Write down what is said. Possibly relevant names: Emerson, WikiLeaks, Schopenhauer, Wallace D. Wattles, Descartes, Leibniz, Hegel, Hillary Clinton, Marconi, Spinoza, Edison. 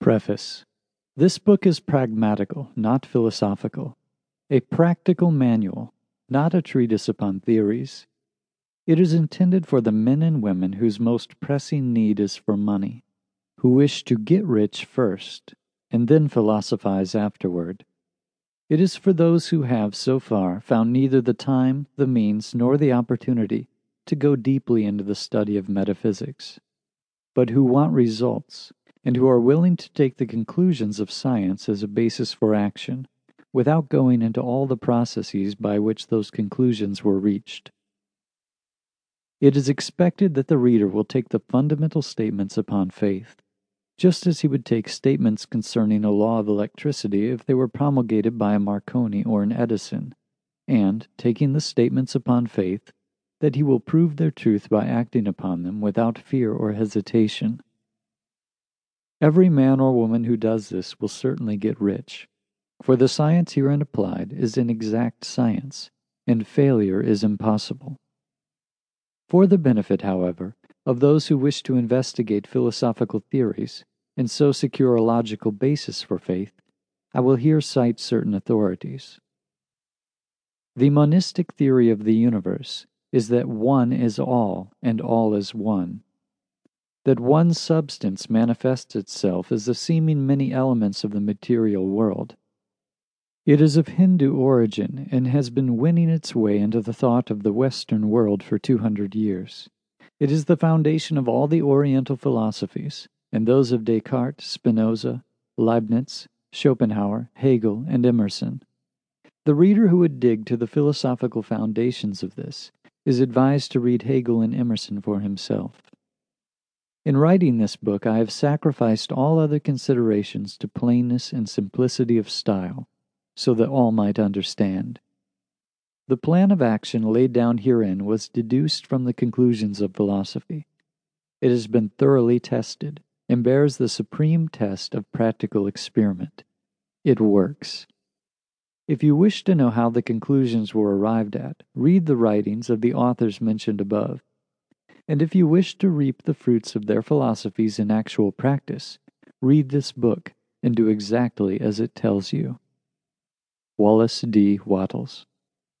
Preface. This book is pragmatical, not philosophical. A practical manual, not a treatise upon theories. It is intended for the men and women whose most pressing need is for money, who wish to get rich first, and then philosophize afterward. It is for those who have, so far, found neither the time, the means, nor the opportunity to go deeply into the study of metaphysics, but who want results, and who are willing to take the conclusions of science as a basis for action, without going into all the processes by which those conclusions were reached. It is expected that the reader will take the fundamental statements upon faith, just as he would take statements concerning a law of electricity if they were promulgated by a Marconi or an Edison, and, taking the statements upon faith, that he will prove their truth by acting upon them without fear or hesitation. Every man or woman who does this will certainly get rich, for the science herein applied is an exact science, and failure is impossible. For the benefit, however, of those who wish to investigate philosophical theories, and so secure a logical basis for faith, I will here cite certain authorities. The monistic theory of the universe is that one is all, and all is one. That one substance manifests itself as the seeming many elements of the material world. It is of Hindu origin and has been winning its way into the thought of the Western world for 200 years. It is the foundation of all the Oriental philosophies, and those of Descartes, Spinoza, Leibniz, Schopenhauer, Hegel, and Emerson. The reader who would dig to the philosophical foundations of this is advised to read Hegel and Emerson for himself. In writing this book, I have sacrificed all other considerations to plainness and simplicity of style, so that all might understand. The plan of action laid down herein was deduced from the conclusions of philosophy. It has been thoroughly tested, and bears the supreme test of practical experiment. It works. If you wish to know how the conclusions were arrived at, read the writings of the authors mentioned above. And if you wish to reap the fruits of their philosophies in actual practice, read this book and do exactly as it tells you. Wallace D. Wattles.